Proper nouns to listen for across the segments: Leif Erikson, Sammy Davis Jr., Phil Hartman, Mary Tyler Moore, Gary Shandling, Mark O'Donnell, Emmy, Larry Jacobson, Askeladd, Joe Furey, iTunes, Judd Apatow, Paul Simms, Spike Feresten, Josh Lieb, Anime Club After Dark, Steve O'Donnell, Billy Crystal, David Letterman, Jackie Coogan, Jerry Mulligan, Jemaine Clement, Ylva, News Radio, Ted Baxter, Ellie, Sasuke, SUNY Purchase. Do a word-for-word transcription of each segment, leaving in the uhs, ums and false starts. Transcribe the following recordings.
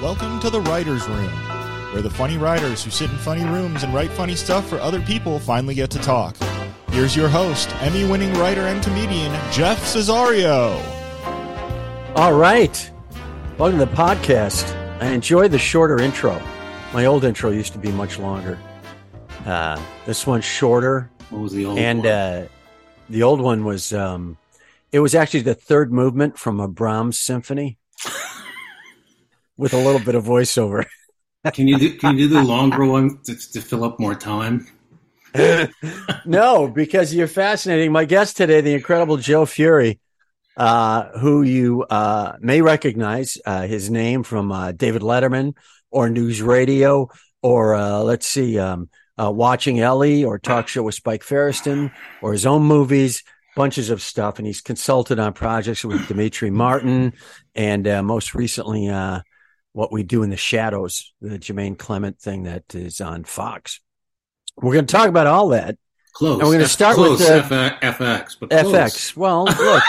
Welcome to the Writers' Room, where the funny writers who sit in funny rooms and write funny stuff for other people finally get to talk. Here's your host, Emmy-winning writer and comedian, Jeff Cesario. All right. Welcome to the podcast. I enjoyed the shorter intro. My old intro used to be much longer. Uh, this one's shorter. What was the old and, one? And uh, the old one was, um, it was actually the third movement from a Brahms symphony. With a little bit of voiceover. Can you do, can you do the longer one to, to fill up more time? No, because you're fascinating. My guest today, the incredible Joe Furey, uh, who you uh, may recognize uh, his name from uh, David Letterman or News Radio or, uh, let's see, um, uh, Watching Ellie or Talk Show with Spike Feresten or his own movies. Bunches of stuff. And he's consulted on projects with Demetri Martin and uh, most recently uh, – What We Do in the Shadows, the Jemaine Clement thing that is on Fox. We're going to talk about all that. Close. And we're going to start close. with the, F X. But close. F X. Well, look.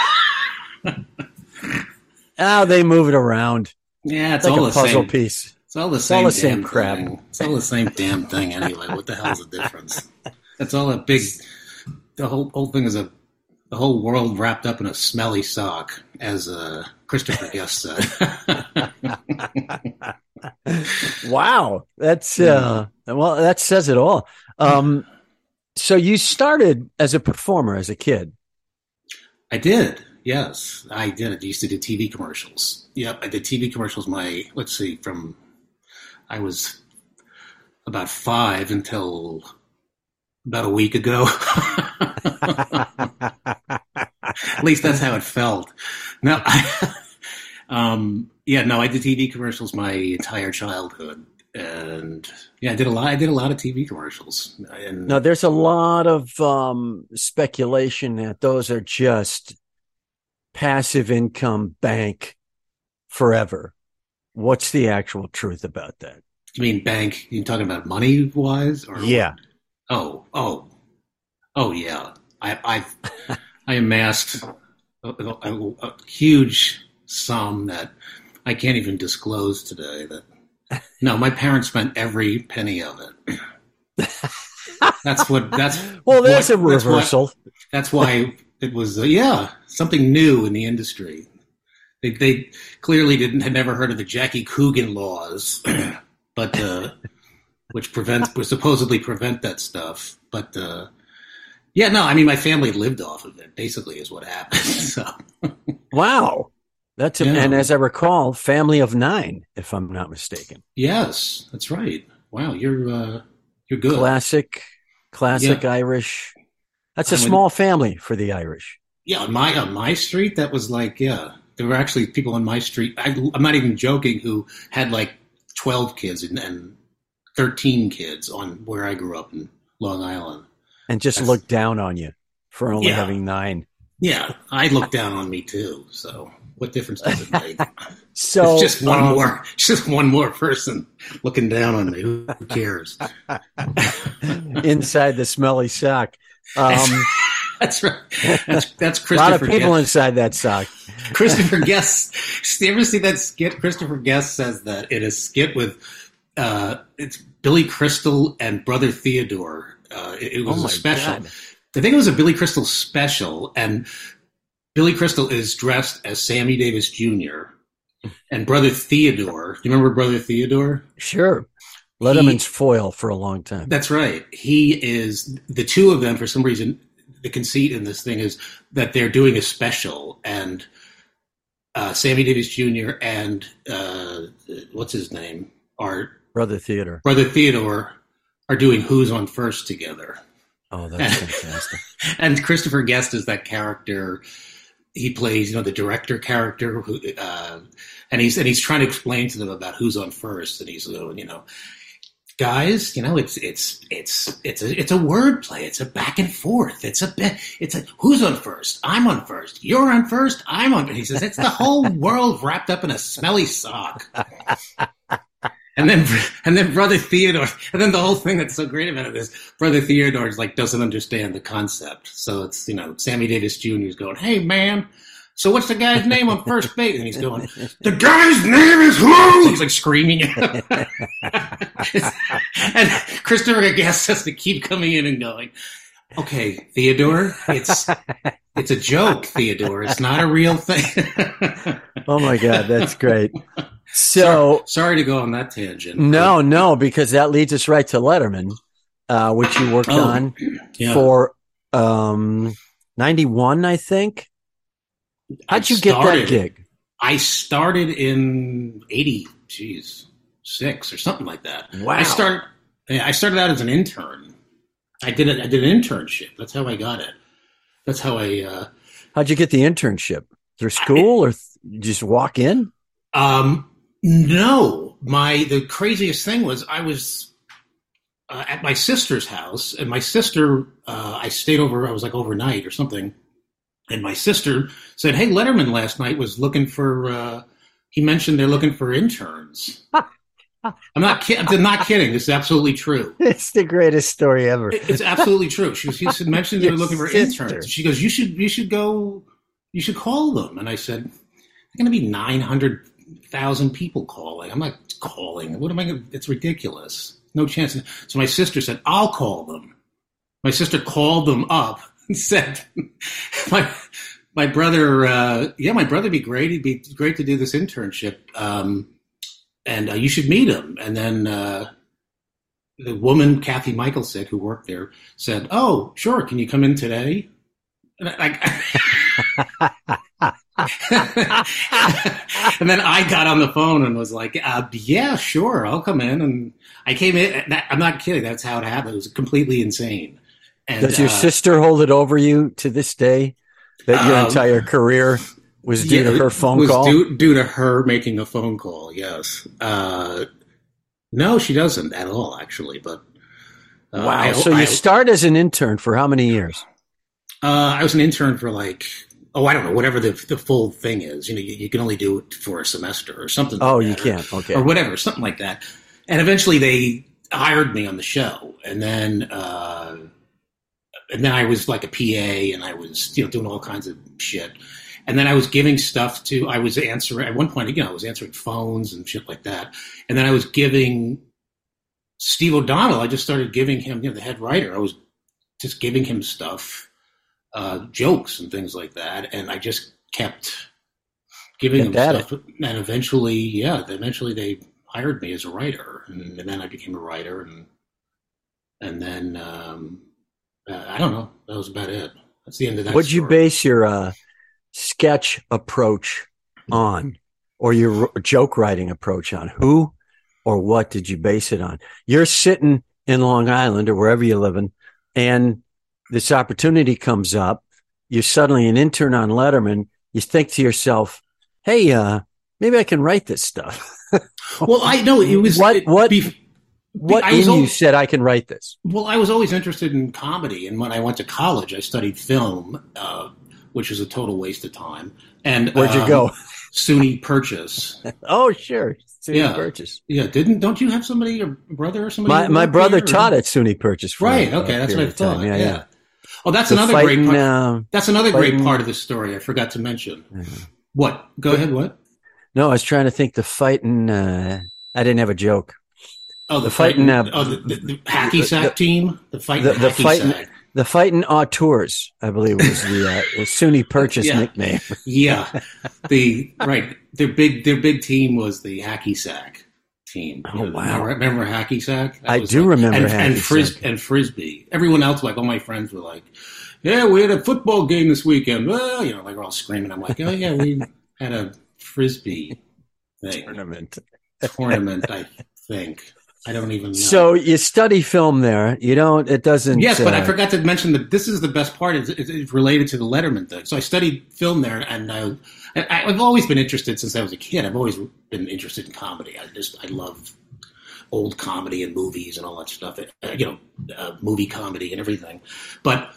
Oh, they move it around. Yeah, it's, it's like all a the puzzle same, piece. It's all the it's same, all the same crap. Thing. It's all the same damn thing anyway. What the hell's the difference? That's all a big. The whole whole thing is a the whole world wrapped up in a smelly sock, as uh, Christopher Guest said. Wow, that's uh well that says it all. Um so you started as a performer as a kid? I did, yes. I did. I used to do T V commercials. Yep, I did T V commercials my let's see, from I was about five until about a week ago. At least that's how it felt. Now I Um, yeah, no, I did T V commercials my entire childhood, and yeah, I did a lot. I did a lot of T V commercials. And now there's a lot of um, speculation that those are just passive income bank forever. What's the actual truth about that? You mean bank? You talking about money wise? Or yeah. Oh, oh, oh, yeah. I I I amassed a, a, a huge. Some that I can't even disclose today. That no, my parents spent every penny of it. That's what. That's well. That's what, a reversal. That's why, that's why it was. Uh, yeah, something new in the industry. They, they clearly didn't had never heard of the Jackie Coogan laws, but uh, which prevents, which supposedly prevent that stuff. But uh, yeah, no, I mean, my family lived off of it. Basically, is what happened. So. Wow. That's a, yeah. And as I recall, family of nine, if I'm not mistaken. Yes, that's right. Wow, you're uh, you're good. Classic, classic yeah. Irish. That's a I small mean, family for the Irish. Yeah, on my on my street, that was like yeah. There were actually people on my street. I, I'm not even joking. Who had like twelve kids and, and thirteen kids on where I grew up in Long Island, and just that's, looked down on you for only yeah. having nine. Yeah, I looked down on me too. So. What difference does it make? So it's just one um, more, just one more person looking down on me. Who cares? Inside the smelly sock. Um, that's, that's right. That's, that's Christopher. A lot of people Guest. Inside that sock. Christopher Guest. Did you ever see that skit? Christopher Guest says that in a skit with uh, it's Billy Crystal and Brother Theodore. Uh, it, it was oh a special. God. I think it was a Billy Crystal special, and. Billy Crystal is dressed as Sammy Davis Junior and Brother Theodore. Do you remember Brother Theodore? Sure. Letterman's foil for a long time. That's right. He is the two of them. For some reason, the conceit in this thing is that they're doing a special, and uh, Sammy Davis Junior and uh, what's his name are Brother Theodore. Brother Theodore are doing Who's on First together. Oh, that's fantastic. And Christopher Guest is that character. He plays, you know, the director character who, uh, And he's and he's trying to explain to them about who's on first, and he's, you know, guys, you know, it's it's it's it's a it's a word play. It's a back and forth. It's a it's a who's on first? I'm on first. You're on first. I'm on. And he says it's the whole world wrapped up in a smelly sock. And then, and then Brother Theodore, and then the whole thing that's so great about it is Brother Theodore is like, doesn't understand the concept. So it's, you know, Sammy Davis Junior is going, hey, man, so what's the guy's name on first base? And he's going, the guy's name is who? He's like screaming at him. And Christopher Guest has to keep coming in and going, okay, Theodore, it's it's a joke, Theodore. It's not a real thing. Oh, my God, that's great. So sorry, sorry to go on that tangent. No, but. no, because that leads us right to Letterman, uh, which you worked oh, on yeah. for um, ninety-one, I think. How'd I you started, get that gig? I started in eighty, geez, six or something like that. Wow. I start. I started out as an intern. I did a, I did an internship. That's how I got it. That's how I. Uh, How'd you get the internship? Through school I, or th- just walk in? Um. No, my the craziest thing was I was uh, at my sister's house, and my sister, uh, I stayed over, I was like overnight or something, and my sister said, hey, Letterman last night was looking for, uh, he mentioned they're looking for interns. I'm not, ki- I'm not kidding, this is absolutely true. It's the greatest story ever. It's absolutely true. She, was, she mentioned they were looking for sister. interns. She goes, you should, you should go, you should call them. And I said, they're going to be nine hundred thousand people calling. I'm not calling. What am I going to, it's ridiculous. No chance. So my sister said, I'll call them. My sister called them up and said, my, my brother, uh, yeah, my brother would be great. He'd be great to do this internship. Um, and uh, you should meet him. And then uh, the woman, Kathy Michelson, who worked there, said, oh, sure. Can you come in today? And I, I and then I got on the phone and was like, uh, yeah, sure, I'll come in. And I came in. That, I'm not kidding. That's how it happened. It was completely insane. And, does your uh, sister hold it over you to this day that your um, entire career was due yeah, to her phone was call? Due, due to her making a phone call, yes. Uh, no, she doesn't at all, actually. But uh, wow. I, so I, you I, start as an intern for how many years? Uh, I was an intern for like... Oh, I don't know, whatever the the full thing is. You know, you, you can only do it for a semester or something like oh, that. Oh, you can't. Okay. Or whatever, something like that. And eventually they hired me on the show. And then uh, and then I was like a P A and I was, you know, doing all kinds of shit. And then I was giving stuff to – I was answering – at one point, you know, I was answering phones and shit like that. And then I was giving Steve O'Donnell – I just started giving him, you know, the head writer. I was just giving him stuff – Uh, jokes and things like that, and I just kept giving Get them stuff. It. And eventually, yeah, eventually they hired me as a writer, and, and then I became a writer, and and then um, uh, I don't know. That was about it. That's the end of that. What'd story. You base your uh, sketch approach on, or your joke writing approach on? Who or what did you base it on? You're sitting in Long Island or wherever you're living, and this opportunity comes up. You're suddenly an intern on Letterman. You think to yourself, "Hey, uh, maybe I can write this stuff." Well, I know it was what it, what be, what in you always, said I can write this. Well, I was always interested in comedy, and when I went to college, I studied film, uh, which was a total waste of time. And where'd um, you go? SUNY Purchase. Oh, sure, SUNY yeah. Purchase. Yeah, didn't don't you have somebody, your brother or somebody? My my brother there, taught or? at SUNY Purchase, for right? Okay, that's what I thought. Yeah, yeah. yeah. Oh, that's another fighting, great part. Uh, that's another fighting. great part of the story I forgot to mention. Mm-hmm. What? Go ahead, what? No, I was trying to think the fighting uh, I didn't have a joke. Oh, the, the fighting, fighting uh, oh, the, the, the hacky sack the, team, the fighting the, the hacky fighting, sack. The fighting auteurs, I believe was the uh, was SUNY Purchase yeah. nickname. yeah. The right, their big their big team was the hacky sack team. Oh, you know, wow. Remember, remember Hacky Sack? That I do like, remember and, Hacky and Fris- Sack. And Frisbee. Everyone else, like all my friends were like, yeah, we had a football game this weekend. Well, you know, like we're all screaming. I'm like, oh, yeah, we had a Frisbee thing. Tournament. Tournament, I think. I don't even know. So you study film there. You don't, it doesn't. Yes, but uh, I forgot to mention that this is the best part. It's, it's related to the Letterman thing. So I studied film there, and I, I, I've always been interested since I was a kid. I've always been interested in comedy. I just, I love old comedy and movies and all that stuff. It, you know, uh, movie comedy and everything. But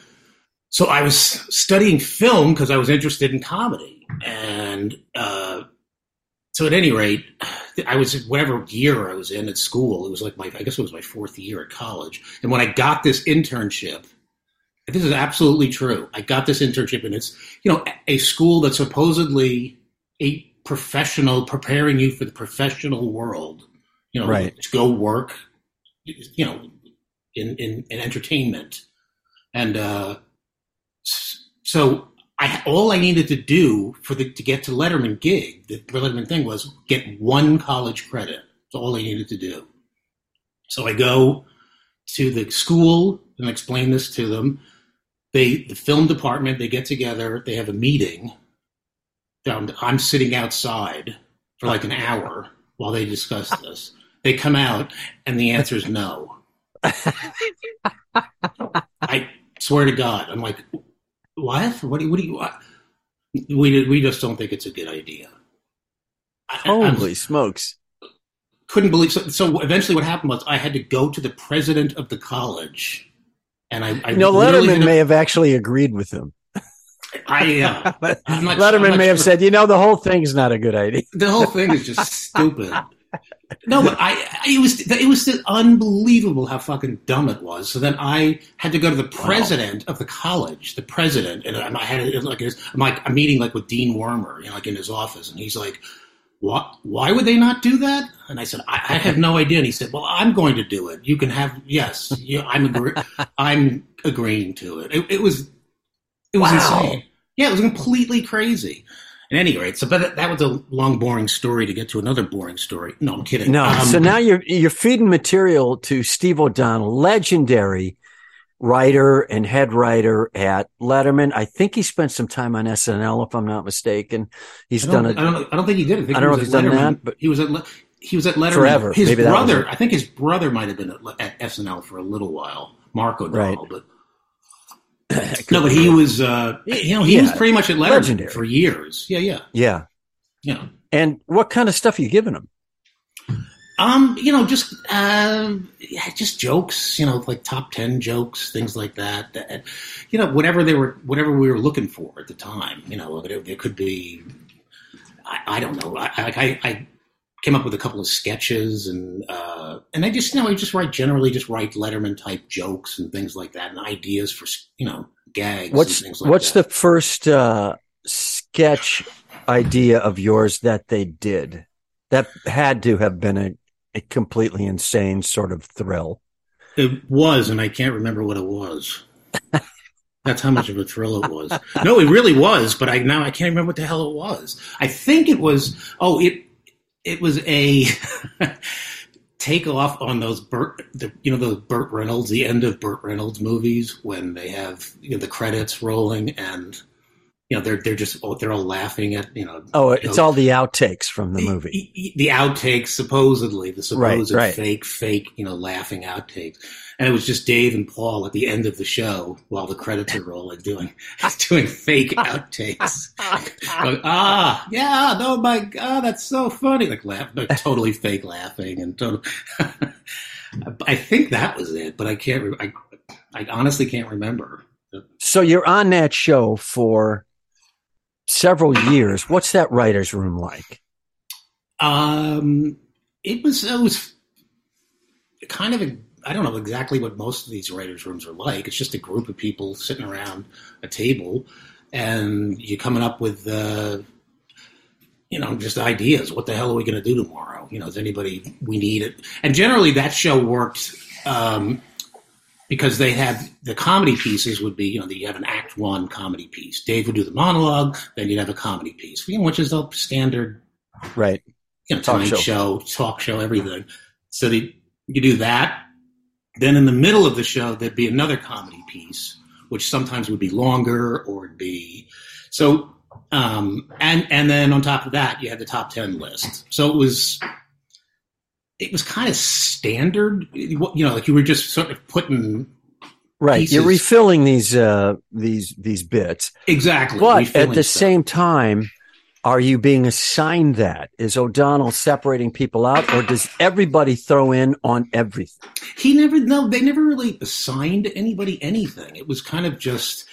so I was studying film because I was interested in comedy. And uh, so at any rate, I was, whatever year I was in at school, it was like my, I guess it was my fourth year at college. And when I got this internship, and this is absolutely true, I got this internship, and it's, you know, a school that's supposedly a professional, preparing you for the professional world, you know, right, to go work, you know, in, in, in entertainment. And uh, so I, all I needed to do for the, to get to Letterman gig, the Letterman thing, was get one college credit. That's all I needed to do. So I go to the school and explain this to them. They, the film department, they get together. They have a meeting. I'm, I'm sitting outside for like an hour while they discuss this. They come out, and the answer is no. I swear to God, I'm like, what? What do, what do you want? We we just don't think it's a good idea. I, Holy I smokes. Couldn't believe. So, so eventually what happened was I had to go to the president of the college. And I, I no, really Letterman may have actually agreed with him. I uh, I'm not, Letterman I'm not may sure. have said, you know, the whole thing's not a good idea. The whole thing is just stupid. No, but I, I it was it was unbelievable how fucking dumb it was. So then I had to go to the president wow. of the college, the president, and I had it like his, I'm like a meeting like with Dean Wormer, you know, like in his office, and he's like, "What? Why would they not do that?" And I said, "I, I have no idea." And he said, "Well, I'm going to do it. You can have yes, you, I'm agree- I'm agreeing to it." It, it was it was wow. insane. Yeah, it was completely crazy. At any rate, so but that was a long, boring story to get to another boring story. No, I'm kidding. No, um, so now you're you're feeding material to Steve O'Donnell, legendary writer and head writer at Letterman. I think he spent some time on S N L, if I'm not mistaken. He's done it. I don't. I don't think he did. I, think I don't know if he's done that, but he was at he was at Letterman forever. His Maybe brother, that was I think his brother might have been at, at S N L for a little while, Mark O'Donnell, right. but. No, but he was, uh, you know, he yeah. was pretty much at Letterman legendary for years. Yeah, yeah, yeah, yeah. And what kind of stuff are you giving him? Um, you know, just, uh, just jokes. You know, like top ten jokes, things like that. that you know, whatever they were, whatever we were looking for at the time. You know, it, it could be, I, I don't know. I, I, I came up with a couple of sketches, and uh, and I just, you know, I just write generally just write Letterman type jokes and things like that, and ideas for, you know, gags what's, and things like what's that. What's the first uh, sketch idea of yours that they did? That had to have been a, a completely insane sort of thrill. It was, and I can't remember what it was. That's how much of a thrill it was. No, it really was, but I now I can't remember what the hell it was. I think it was. Oh, it. It was a takeoff on those Burt, the, you know, those Burt Reynolds, the end of Burt Reynolds movies when they have, you know, the credits rolling and, you know, they're they're just oh, they're all laughing at, you know. Oh, it's you know, all the outtakes from the movie. The, the outtakes, supposedly the supposed right, right. fake, fake, you know, laughing outtakes, and it was just Dave and Paul at the end of the show while the credits are rolling doing doing fake outtakes. Like, ah, yeah, no, my God, that's so funny! Like laugh, like, totally fake laughing and total. I think that was it, but I can't. Re- I I honestly can't remember. So you're on that show for several years. What's that writer's room like? Um, it was it was kind of a, I don't know exactly what most of these writers' rooms are like. It's just a group of people sitting around a table, and you're coming up with uh, you know, just ideas. What the hell are we going to do tomorrow? You know, is anybody we need it? And generally, that show worked um, because they had the comedy pieces would be, you know, you have an act one comedy piece. Dave would do the monologue, then you'd have a comedy piece, you know, which is the standard, right? You know, talk show. show, talk show, everything. So they, you do that. Then in the middle of the show, there'd be another comedy piece, which sometimes would be longer or it'd be so. Um, and and then on top of that, you had the top ten list. So it was. it was kind of standard, you know, like you were just sort of putting right. pieces. You're refilling these uh, these these bits, exactly. But refilling at the stuff. Same time, are you being assigned that? Is O'Donnell separating people out, or does everybody throw in on everything? He never. No, they never really assigned anybody anything. It was kind of just,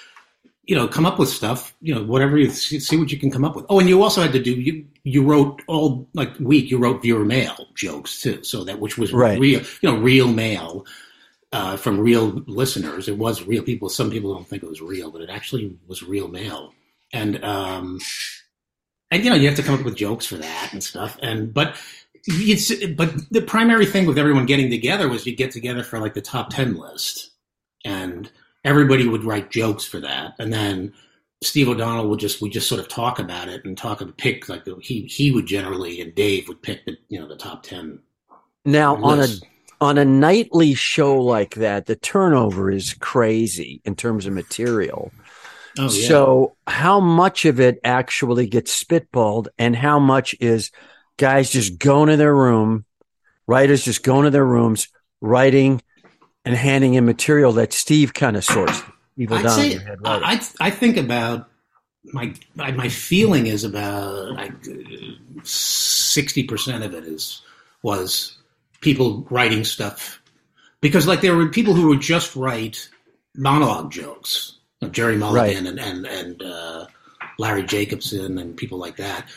you know, come up with stuff, you know, whatever, you see what you can come up with. Oh, and you also had to do, you you wrote all, like, week, you wrote viewer mail jokes, too, so that, which was right. real, you know, real mail uh, from real listeners. It was real people. Some people don't think it was real, but it actually was real mail. And, um, and you know, you have to come up with jokes for that and stuff. And, but, it's, but the primary thing with everyone getting together was you get together for, like, the top ten list. And everybody would write jokes for that, and then Steve O'Donnell would just we just sort of talk about it and talk and pick, like, he he would generally, and Dave would pick the, you know, the top ten. Now on a on a nightly show like that, the turnover is crazy in terms of material. Oh, yeah. So how much of it actually gets spitballed, and how much is guys just going to their room, writers just going to their rooms, writing and handing in material that Steve kind of sourced? I'd down say, head uh, I I think about my my feeling is about like sixty percent of it is was people writing stuff, because like there were people who would just write monologue jokes, like Jerry Mulligan right. and and and uh, Larry Jacobson and people like that.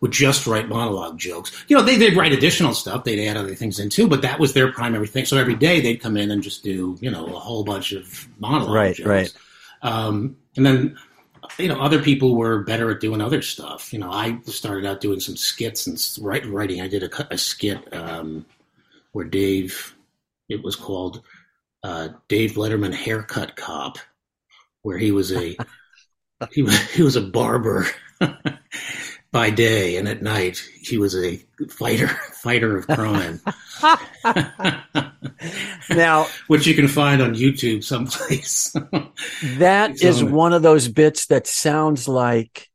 Would just write monologue jokes. You know, they, they'd write additional stuff. They'd add other things in too, but that was their primary thing. So every day they'd come in and just do, you know, a whole bunch of monologue right, jokes. Right, right. Um, and then, you know, other people were better at doing other stuff. You know, I started out doing some skits and writing. I did a, a skit um, where Dave, it was called uh, Dave Letterman Haircut Cop, where he was a, he was, he was a barber. By day, and at night, he was a fighter, fighter of crime. Now, which you can find on YouTube someplace. That is one of those bits that sounds like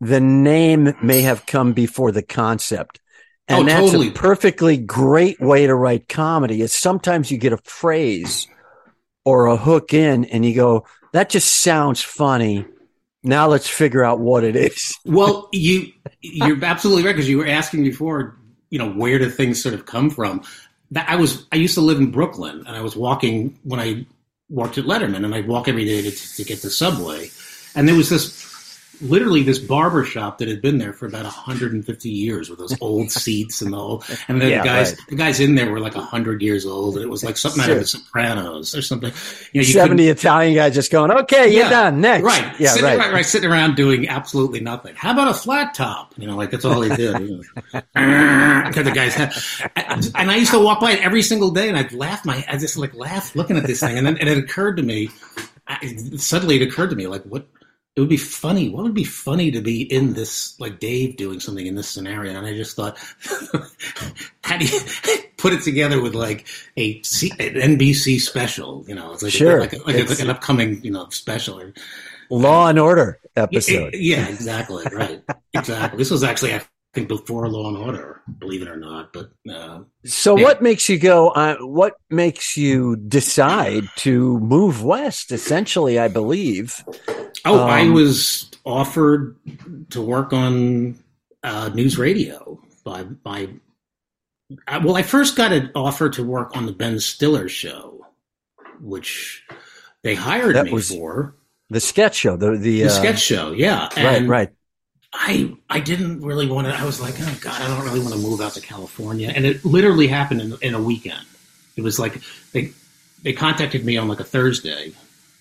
the name may have come before the concept. And oh, that's totally. A perfectly great way to write comedy, is sometimes you get a phrase or a hook in and you go, that just sounds funny. Now let's figure out what it is. Well, you, you're absolutely right, because you were asking before, you know, where do things sort of come from? That I was I used to live in Brooklyn, and I was walking when I worked at Letterman, and I'd walk every day to, to get the subway. And there was this, literally this barber shop that had been there for about one hundred fifty years with those old seats and the old, and then yeah, the guys right. the guys in there were like one hundred years old, and it was like something sure. out of The Sopranos or something. You know, you seventy Italian guy just going, okay, you're yeah, done, next. Right. Yeah, sitting, right. Right, right. Sitting around doing absolutely nothing. How about a flat top? You know, like that's all he did. You know. The guys had, and I used to walk by it every single day, and I'd laugh my, I just like laughed looking at this thing. And then and it occurred to me, I, suddenly it occurred to me, like what, it would be funny. What would be funny to be in this, like Dave doing something in this scenario? And I just thought, how do you put it together with like a C- an N B C special? You know, it's like sure. a, like, a, like, it's, a, like an upcoming, you know, special. Law and Order episode. Yeah, yeah, exactly. Right. Exactly. This was actually, I think, before Law and Order, believe it or not. But uh, so, yeah. What makes you go? Uh, what makes you decide to move west? Essentially, I believe. Oh, um, I was offered to work on uh, News Radio by, by I, well, I first got an offer to work on the Ben Stiller Show, which they hired that me was for. The sketch show. The, the, the uh, sketch show, yeah. And right, right. I, I didn't really want to, I was like, oh, God, I don't really want to move out to California. And it literally happened in, in a weekend. It was like they they contacted me on like a Thursday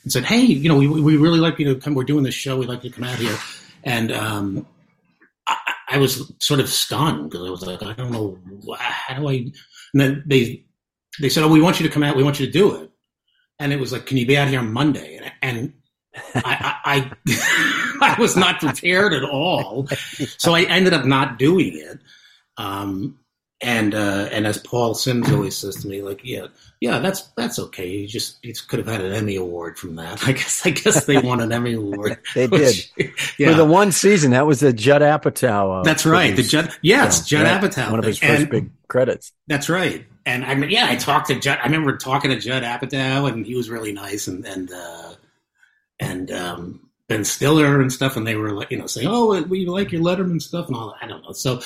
and said, hey, you know, we we really like you to come. We're doing this show. We'd like you to come out here. And um, I, I was sort of stunned, because I was like, I don't know, how do I? And then they they said, oh, we want you to come out. We want you to do it. And it was like, can you be out here on Monday? And, and I I, I, I was not prepared at all, so I ended up not doing it. Um, And uh, and as Paul Simms always says to me, like, yeah, yeah, that's that's okay. You just you could have had an Emmy Award from that. I guess I guess they won an Emmy Award. They which, did. Yeah. For the one season, that was the Judd Apatow. Uh, that's right. Produce. The Judd. Yeah, it's Judd yeah, Apatow. One of his first and, big credits. That's right. And I mean, yeah, I talked to Judd. I remember talking to Judd Apatow, and he was really nice, and and uh, and um, Ben Stiller and stuff. And they were like, you know, saying, "Oh, we like your Letterman stuff," and all that. I don't know. So.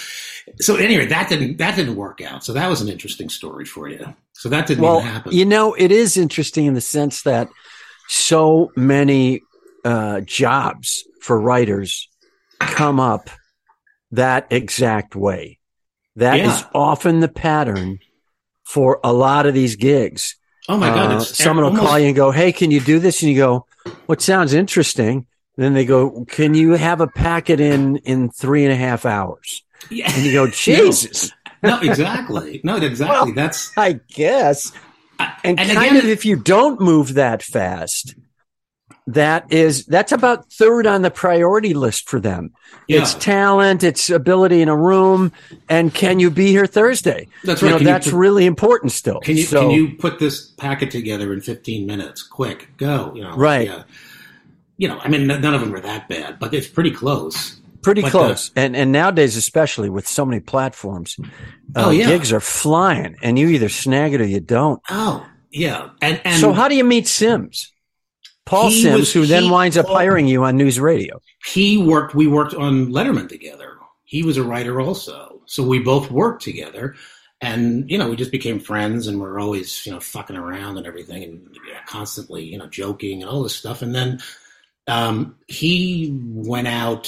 So anyway, that didn't that didn't work out. So that was an interesting story for you. So that didn't well, even happen. You know, it is interesting in the sense that so many uh, jobs for writers come up that exact way. That yeah. is often the pattern for a lot of these gigs. Oh my God! Uh, someone will almost- call you and go, "Hey, can you do this?" And you go, "What sounds interesting?" And then they go, "Can you have a packet in in three and a half hours?" Yeah. And you go, Jesus. No, no exactly. No, exactly. Well, That's I guess. I, and, and kind again, of if you don't move that fast, that is that's about third on the priority list for them. Yeah. It's talent, it's ability in a room, and can you be here Thursday? That's right. You know, that's you put, really important still. Can you so, can you put this packet together in fifteen minutes? Quick, go. You know, right. Yeah. You know, I mean, none of them are that bad, but it's pretty close. Pretty like close. The, and and nowadays, especially with so many platforms, uh, oh, yeah. gigs are flying, and you either snag it or you don't. Oh, yeah. And, and so how do you meet Simms? Paul Simms, was, who he, then winds up hiring you on News Radio. He worked – we worked on Letterman together. He was a writer also. So we both worked together, and, you know, we just became friends, and we we're always, you know, fucking around and everything and you know, constantly, you know, joking and all this stuff. And then – Um, he went out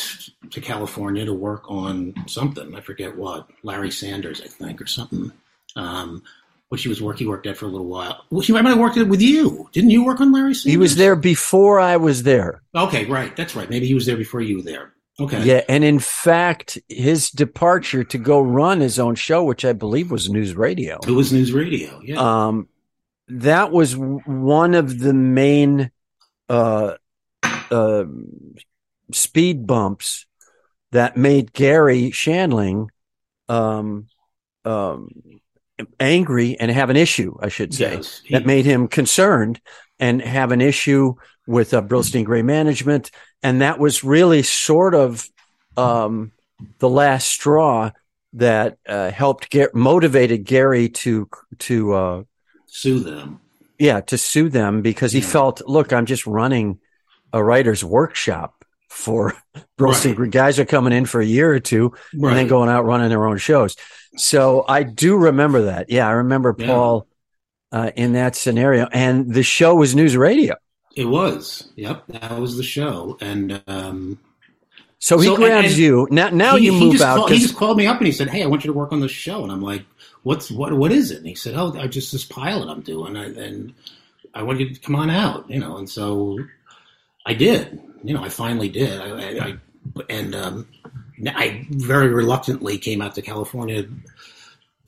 to California to work on something. I forget what. Larry Sanders, I think, or something. Um, which he was working, he worked at for a little while. Well, he might have worked with you. Didn't you work on Larry Sanders? He was there before I was there. Okay, right. That's right. Maybe he was there before you were there. Okay. Yeah, and in fact, his departure to go run his own show, which I believe was News Radio. It was News Radio, yeah. Um, that was one of the main... Uh, Uh, speed bumps that made Gary Shandling um, um, angry and have an issue, I should say, yes, he, that made him concerned and have an issue with uh, Brillstein Gray management. And that was really sort of um, the last straw that uh, helped get motivated Gary to to uh, sue them. Yeah, to sue them because he yeah. felt, look, I'm just running a writer's workshop for Brillstein. Right. Guys are coming in for a year or two right. and then going out running their own shows. So I do remember that. Yeah. I remember yeah. Paul uh, in that scenario, and the show was News Radio. It was. Yep. That was the show. And, um, so he so, grabs and, and you now, now he, you move out. Call, he just called me up and he said, "Hey, I want you to work on this show." And I'm like, what's, what, what is it? And he said, "Oh, I just, this pilot I'm doing. I, and I want you to come on out, you know? And so, I did, you know, I finally did. I, I, I and um, I very reluctantly came out to California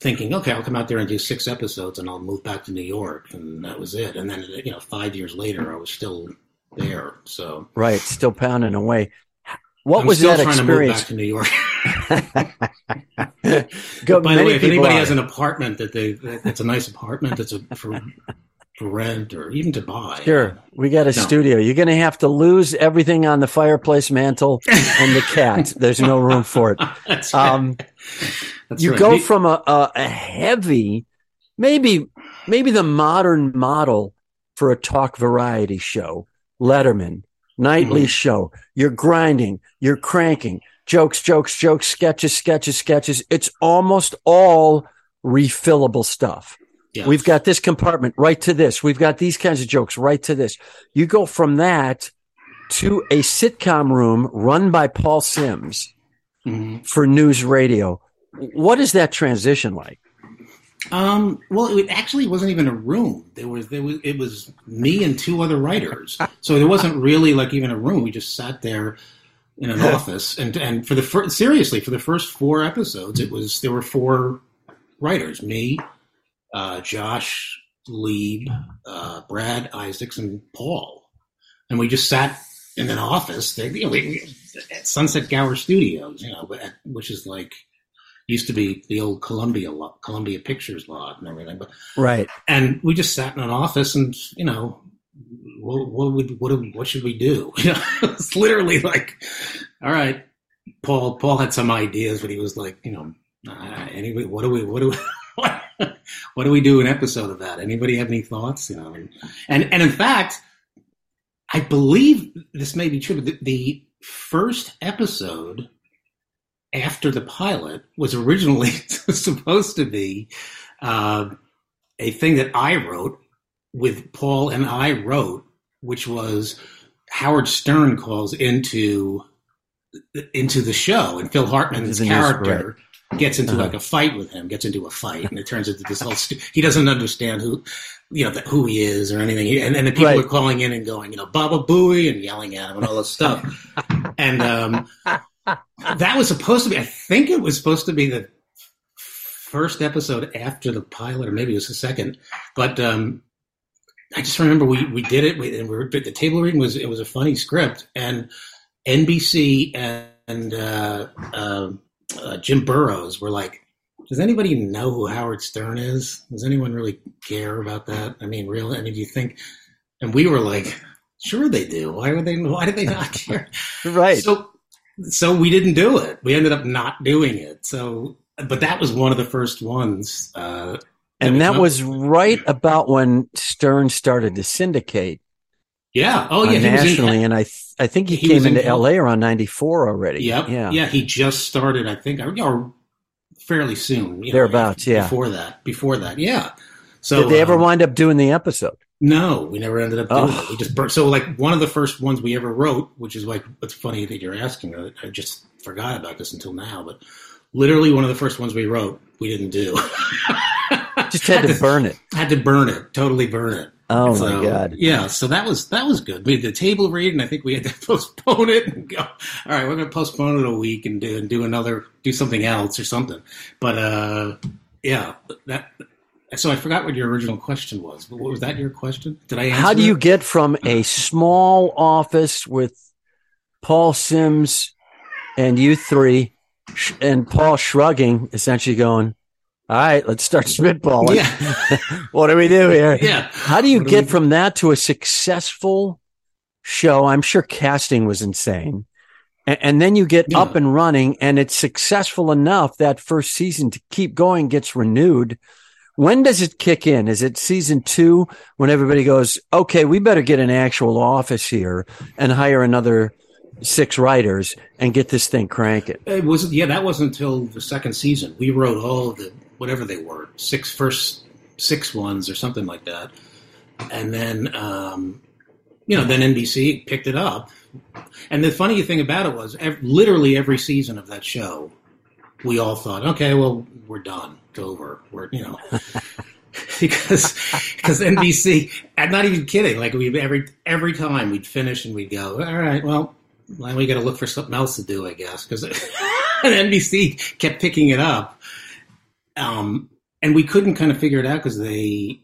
thinking, okay, I'll come out there and do six episodes and I'll move back to New York. And that was it. And then, you know, five years later, I was still there. So. Right. Still pounding away. What I'm was that experience? I'm still trying to move back to New York. Go, by the way, if anybody are. has an apartment that they, that's a nice apartment that's a, for, to rent or even to buy. Sure. We got a no. studio. You're going to have to lose everything on the fireplace mantle and the cat. There's no room for it. That's um, right. That's you right. go from a, a, a heavy, maybe, maybe the modern model for a talk variety show, Letterman, nightly mm-hmm. show. You're grinding, you're cranking, jokes, jokes, jokes, sketches, sketches, sketches. It's almost all refillable stuff. Yes. We've got this compartment right to this. We've got these kinds of jokes right to this. You go from that to a sitcom room run by Paul Simms mm-hmm. for News Radio. What is that transition like? Um, well, it actually wasn't even a room. There was, there was, it was me and two other writers. So there wasn't really like even a room. We just sat there in an office. And, and for the first, seriously, for the first four episodes, it was, there were four writers, me, Uh, Josh Lieb, uh, Brad Isaacs, and Paul, and we just sat in an office. They, you know, we, at Sunset Gower Studios, you know, which is like used to be the old Columbia lot, Columbia Pictures lot and everything. But right, and we just sat in an office, and you know, what, what would what what should we do? You know, it's literally like, all right, Paul. Paul had some ideas, but he was like, you know, uh, anyway, what do we what do we what, what do we do an episode of that? Anybody have any thoughts? You know, and and, and in fact, I believe this may be true. But the, the first episode after the pilot was originally supposed to be uh, a thing that I wrote with Paul and I wrote, which was Howard Stern calls into into the show, and Phil Hartman's character gets into uh-huh. like a fight with him, gets into a fight, and it turns into this whole. Stu- he doesn't understand who, you know, the, who he is or anything, he, and then the people right. are calling in and going, you know, Baba Booey, and yelling at him and all this stuff, and um, that was supposed to be. I think it was supposed to be the first episode after the pilot, or maybe it was the second. But um, I just remember we we did it, we, and we were, the table reading was it was a funny script, and N B C and. and uh, uh, Uh, Jim Burrows were like, does anybody know who Howard Stern is? Does anyone really care about that? I mean, really? I mean, do you think? And we were like, sure they do. Why would they? Why do they not care? Right. So, so we didn't do it. We ended up not doing it. So, but that was one of the first ones. Uh, that and that was, was right about when Stern started to syndicate. Yeah. Oh, yeah. Nationally, in, and I, th- I think he, he came into in, L A around ninety-four already. Yep. Yeah. Yeah. He just started, I think, or fairly soon. You Thereabouts. Know, yeah. Before that. Before that. Yeah. So did they ever um, wind up doing the episode? No, we never ended up doing oh. it. We just bur- so like one of the first ones we ever wrote, which is like it's funny that you're asking. I just forgot about this until now, but literally one of the first ones we wrote, we didn't do. Just had, had to, to burn it. Had to burn it. Totally burn it. Oh so, my God! Yeah, so that was that was good. We had the table read, and I think we had to postpone it and go. All right, we're going to postpone it a week and do and do another, do something else or something. But uh, yeah, that. So I forgot what your original question was. But what was that your question? Did I answer? How do you it? get from a small office with Paul Simms and you three, and Paul shrugging, essentially going, all right, let's start spitballing. Yeah. What do we do here? Yeah. How do you do get we... from that to a successful show? I'm sure casting was insane. And, and then you get yeah. up and running, and it's successful enough that first season to keep going gets renewed. When does it kick in? Is it season two when everybody goes, okay, we better get an actual office here and hire another six writers and get this thing cranking? It was, yeah, that wasn't until the second season. We wrote all the whatever they were, six first six ones or something like that. And then, um, you know, then N B C picked it up. And the funny thing about it was ev- literally every season of that show, we all thought, okay, well, we're done. It's over. We're, you know, because, because N B C, I'm not even kidding. Like we every, every time we'd finish and we'd go, all right, well, then we got to look for something else to do, I guess. Cause N B C kept picking it up. Um, and we couldn't kind of figure it out because they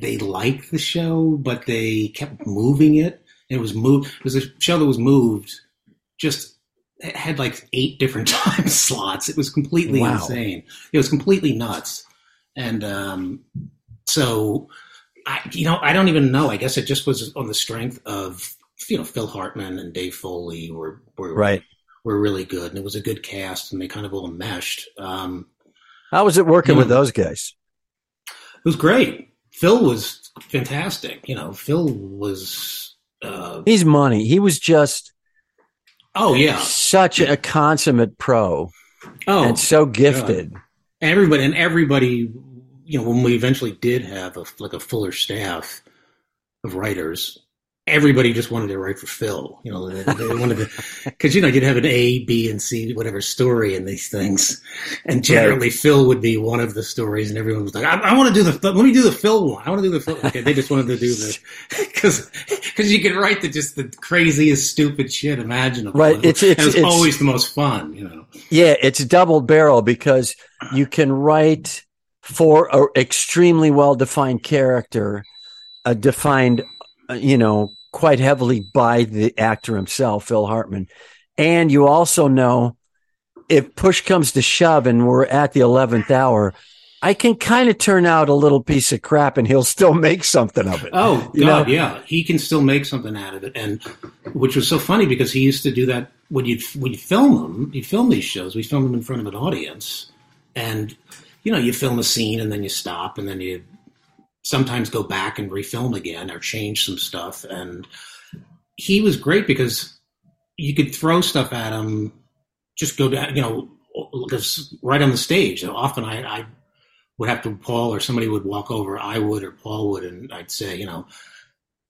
they liked the show, but they kept moving it. It was moved. It was a show that was moved. Just it had like eight different time slots. It was completely wow. insane. It was completely nuts. And um, so, I, you know, I don't even know. I guess it just was on the strength of you know Phil Hartman and Dave Foley were were right. were really good, and it was a good cast, and they kind of all meshed. Um, How was it working you know, with those guys? It was great. Phil was fantastic. You know, Phil was... Uh, He's money. He was just... Oh, yeah. Such a consummate pro. Oh. And so gifted. God. Everybody, and everybody, you know, when we eventually did have a, like a fuller staff of writers... Everybody just wanted to write for Phil, you know, they, they wanted to, because, you know, you'd have an A, B, and C, whatever story in these things. And generally right. Phil would be one of the stories, and everyone was like, I, I want to do the, let me do the Phil one. I want to do the Phil one. Okay, they just wanted to do the, because you could write the, just the craziest, stupid shit imaginable. Right. It's, it's, and it's, it's always the most fun, you know. Yeah, it's double barrel because you can write for an extremely well-defined character, a defined, you know, quite heavily by the actor himself, Phil Hartman. And you also know if push comes to shove and we're at the eleventh hour, I can kind of turn out a little piece of crap and he'll still make something of it. Oh, you God, know? Yeah. He can still make something out of it. And which was so funny because he used to do that when you'd, when you film him, you'd film these shows. We filmed them in front of an audience and, you know, you film a scene and then you stop and then you sometimes go back and refilm again or change some stuff. And he was great because you could throw stuff at him, just go down, you know, because right on the stage. And often I, I, would have to, Paul or somebody would walk over, I would or Paul would, and I'd say, you know,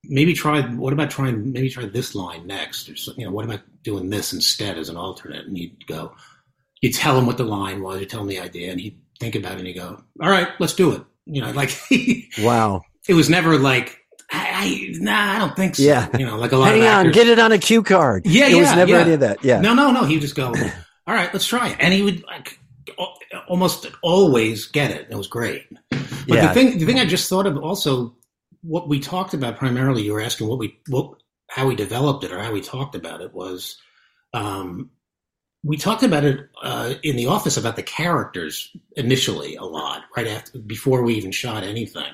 maybe try, what about trying, maybe try this line next, or, you know, what about doing this instead as an alternate? And you'd go, you'd tell him what the line was, you'd tell him the idea, and he'd think about it, and he'd go, all right, let's do it. You know, like, wow. It was never like, I, I, nah, I don't think so. Yeah. You know, like a lot Hang of actors. On, get it on a cue card. Yeah, it yeah, It was never yeah. any of that, yeah. No, no, no, he'd just go, all right, let's try it. And he would, like, almost always get it. It was great. But yeah. the thing, the thing I just thought of also, what we talked about primarily, you were asking what we, what, how we developed it or how we talked about it was, um, we talked about it uh, in the office about the characters initially a lot, right after, before we even shot anything.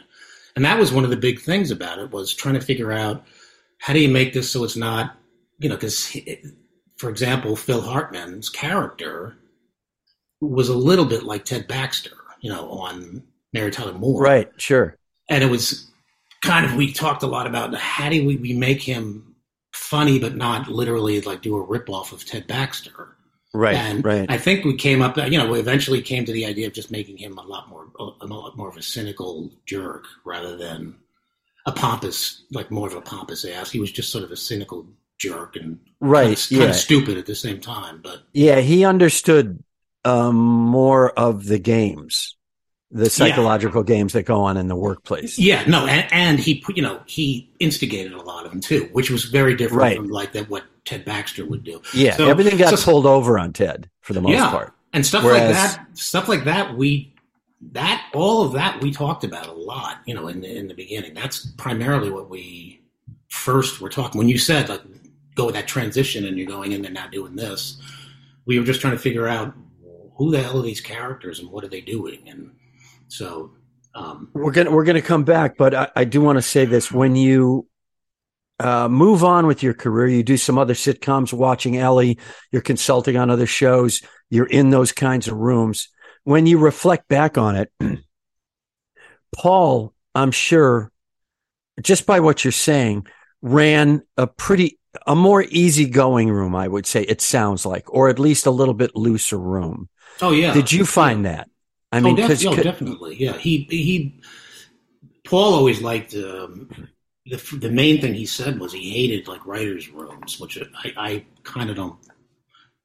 And that was one of the big things about it was trying to figure out how do you make this so it's not, you know, because, for example, Phil Hartman's character was a little bit like Ted Baxter, you know, on Mary Tyler Moore. Right, sure. And it was kind of, we talked a lot about how do we, we make him funny, but not literally like do a ripoff of Ted Baxter. Right, and right. I think we came up, you know, we eventually came to the idea of just making him a lot more, a lot more of a cynical jerk rather than a pompous, like more of a pompous ass. He was just sort of a cynical jerk and right, kind of, yeah. kind of stupid at the same time. But yeah, he understood Um, more of the games, the psychological yeah. games that go on in the workplace. Yeah, no, and, and he, you know, he instigated a lot of them too, which was very different right. from like that what Ted Baxter would do. Yeah, so, everything got so, pulled over on Ted for the most yeah, part, and stuff Whereas, like that. Stuff like that, we that all of that we talked about a lot, you know, in the, in the beginning. That's primarily what we first were talking. When you said like go with that transition, and you're going in and not doing this, we were just trying to figure out, who the hell are these characters and what are they doing? And so um, we're gonna we're gonna come back, but I, I do want to say this: when you uh, move on with your career, you do some other sitcoms, watching Ellie, you're consulting on other shows, you're in those kinds of rooms. When you reflect back on it, Paul, I'm sure, just by what you're saying, ran a pretty a more easygoing room, I would say. It sounds like, or at least a little bit looser room. Oh yeah. Did you find yeah. that? I mean, oh, def- oh could- definitely. Yeah. He, he, Paul always liked, um, the, the main thing he said was he hated like writer's rooms, which I, I kind of don't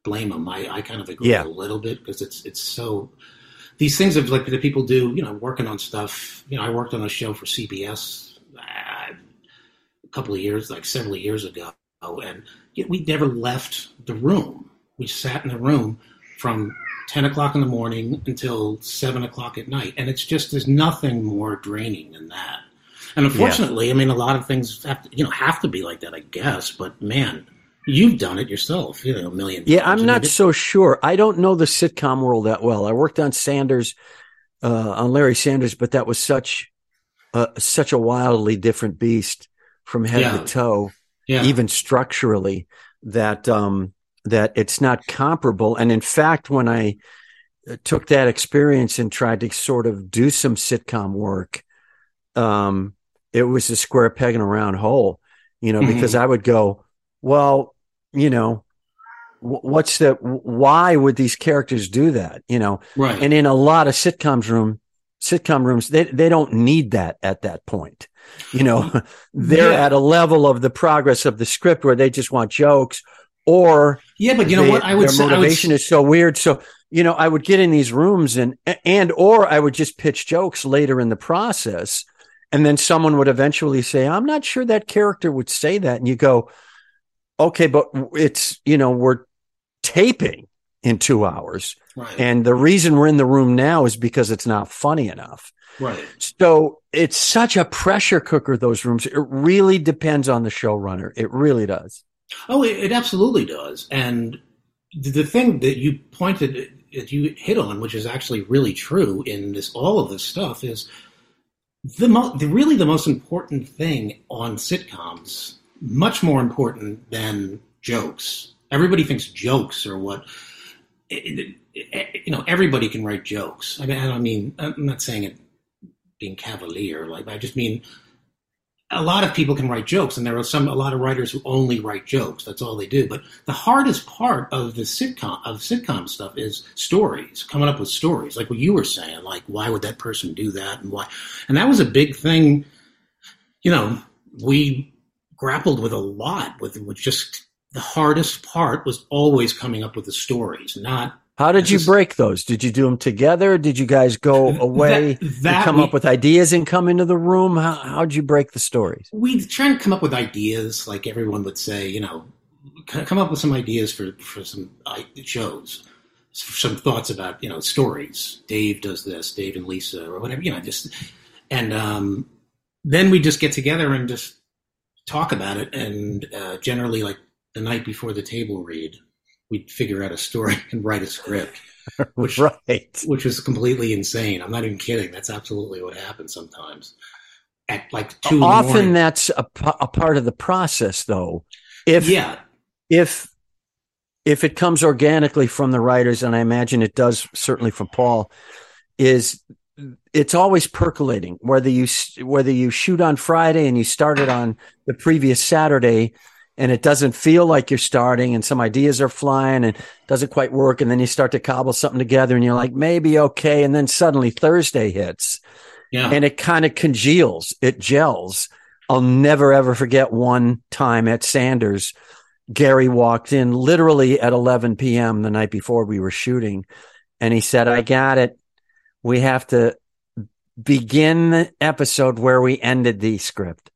blame him. I, I kind of agree yeah. a little bit because it's, it's so these things of like that people do, you know, working on stuff. You know, I worked on a show for C B S uh, a couple of years, like several years ago. And we never left the room. We sat in the room from ten o'clock in the morning until seven o'clock at night. And it's just, there's nothing more draining than that. And unfortunately, yeah. I mean, a lot of things have to, you know, have to be like that, I guess. But man, you've done it yourself, you know, a million times. Yeah, I'm not so sure. I don't know the sitcom world that well. I worked on Sanders, uh, on Larry Sanders, but that was such a, such a wildly different beast from head yeah. to toe. Yeah. Even structurally, that um, that it's not comparable. And in fact, when I took that experience and tried to sort of do some sitcom work, um, it was a square peg in a round hole, you know, mm-hmm. because I would go, well, you know, what's the, why would these characters do that? You know, right. And in a lot of sitcoms room, sitcom rooms, they they don't need that at that point. You know, they're yeah. at a level of the progress of the script where they just want jokes, or yeah, but you know they, what? I would their say, motivation I would... is so weird. So you know, I would get in these rooms and and or I would just pitch jokes later in the process, and then someone would eventually say, "I'm not sure that character would say that," and you go, "Okay, but it's you know we're taping in two hours, right. and the reason we're in the room now is because it's not funny enough." Right. So it's such a pressure cooker, those rooms. It really depends on the showrunner. It really does. Oh, it, it absolutely does. And the thing that you pointed, that you hit on, which is actually really true in this, all of this stuff, is the, mo- the really the most important thing on sitcoms, much more important than jokes. Everybody thinks jokes are what, it, it, it, you know, everybody can write jokes. I mean, I don't mean, I'm not saying it being cavalier, like, I just mean, a lot of people can write jokes, and there are some, a lot of writers who only write jokes. That's all they do. But the hardest part of the sitcom, of sitcom stuff, is stories, coming up with stories. Like what you were saying, like, why would that person do that? And why? And that was a big thing. You know, we grappled with a lot with, with just the hardest part was always coming up with the stories, not. How did you break those? Did you do them together? Did you guys go away that, that and come we, up with ideas and come into the room? How, how'd you break the stories? We try and come up with ideas, like everyone would say, you know, come up with some ideas for, for some shows, some thoughts about, you know, stories. Dave does this, Dave and Lisa, or whatever, you know, just, and um, then we just get together and just talk about it. And uh, generally, like the night before the table read, we'd figure out a story and write a script, which, right. which was completely insane. I'm not even kidding. That's absolutely what happens sometimes at like two. Often in the morning. That's a, a part of the process though. If, yeah. if, if it comes organically from the writers, and I imagine it does certainly from Paul, is it's always percolating, whether you, whether you shoot on Friday and you started on the previous Saturday, and it doesn't feel like you're starting, and some ideas are flying and doesn't quite work. And then you start to cobble something together and you're like, maybe okay. And then suddenly Thursday hits yeah. and it kind of congeals. It gels. I'll never ever forget one time at Sanders. Gary walked in literally at eleven p.m. the night before we were shooting. And he said, I got it. We have to begin the episode where we ended the script.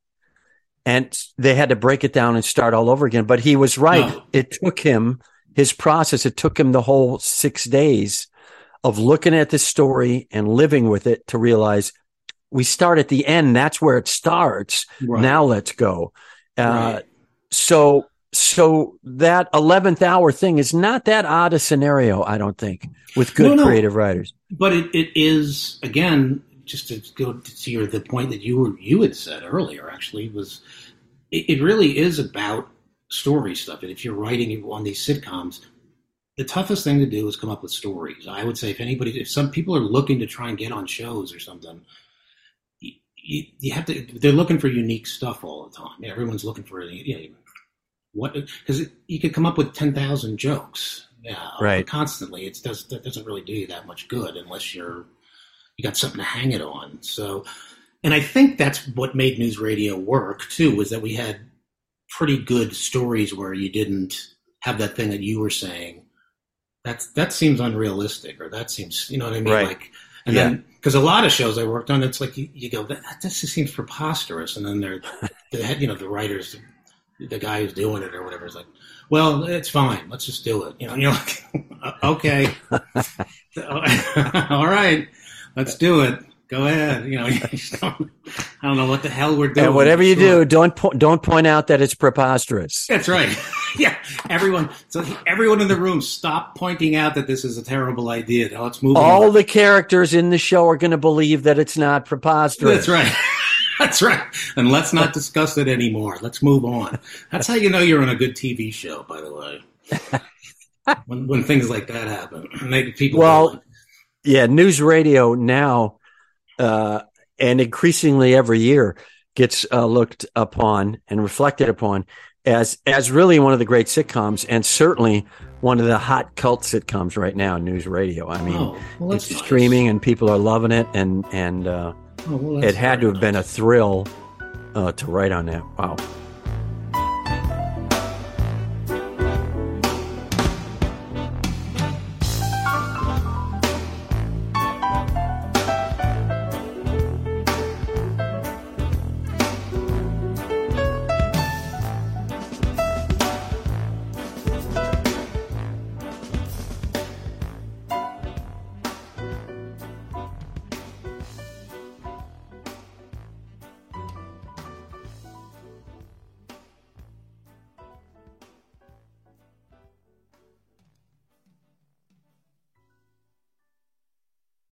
And they had to break it down and start all over again. But he was right. No. It took him, his process, it took him the whole six days of looking at this story and living with it to realize we start at the end. That's where it starts. Right. Now let's go. Uh, right. So so that eleventh hour thing is not that odd a scenario, I don't think, with good no, no. creative writers. But it, it is, again... just to go to your, the point that you were, you had said earlier, actually, was it, it really is about story stuff. And if you're writing on these sitcoms, the toughest thing to do is come up with stories. I would say if anybody, if some people are looking to try and get on shows or something, you, you, you have to, they're looking for unique stuff all the time. Everyone's looking for, you know, what, because you could come up with ten thousand jokes yeah, right. constantly. It does, that doesn't really do you that much good unless you're, you got something to hang it on. So, and I think that's what made News Radio work too, was that we had pretty good stories where you didn't have that thing that you were saying. That's, that seems unrealistic, or that seems, you know what I mean? Right. Like, and yeah. then, cause a lot of shows I worked on, it's like, you, you go, that, that just seems preposterous. And then they're, the, you know, the writers, the guy who's doing it or whatever is like, well, it's fine. Let's just do it. You know, and you're like, okay. All right. Let's do it. Go ahead. You know, you don't, I don't know what the hell we're doing. And whatever you do, don't po- don't point out that it's preposterous. That's right. Yeah, everyone. So everyone in the room, stop pointing out that this is a terrible idea. Now let's move on. All the characters in the show are going to believe that it's not preposterous. That's right. That's right. And let's not discuss it anymore. Let's move on. That's how you know you're on a good T V show, by the way. When when things like that happen, and people. Well. Know. Yeah, News Radio now, uh, and increasingly every year, gets uh, looked upon and reflected upon as as really one of the great sitcoms, and certainly one of the hot cult sitcoms right now. News Radio. I mean, oh, well, it's nice. Streaming, and people are loving it, and and uh, oh, well, it had to have nice. been a thrill uh, to write on that. Wow.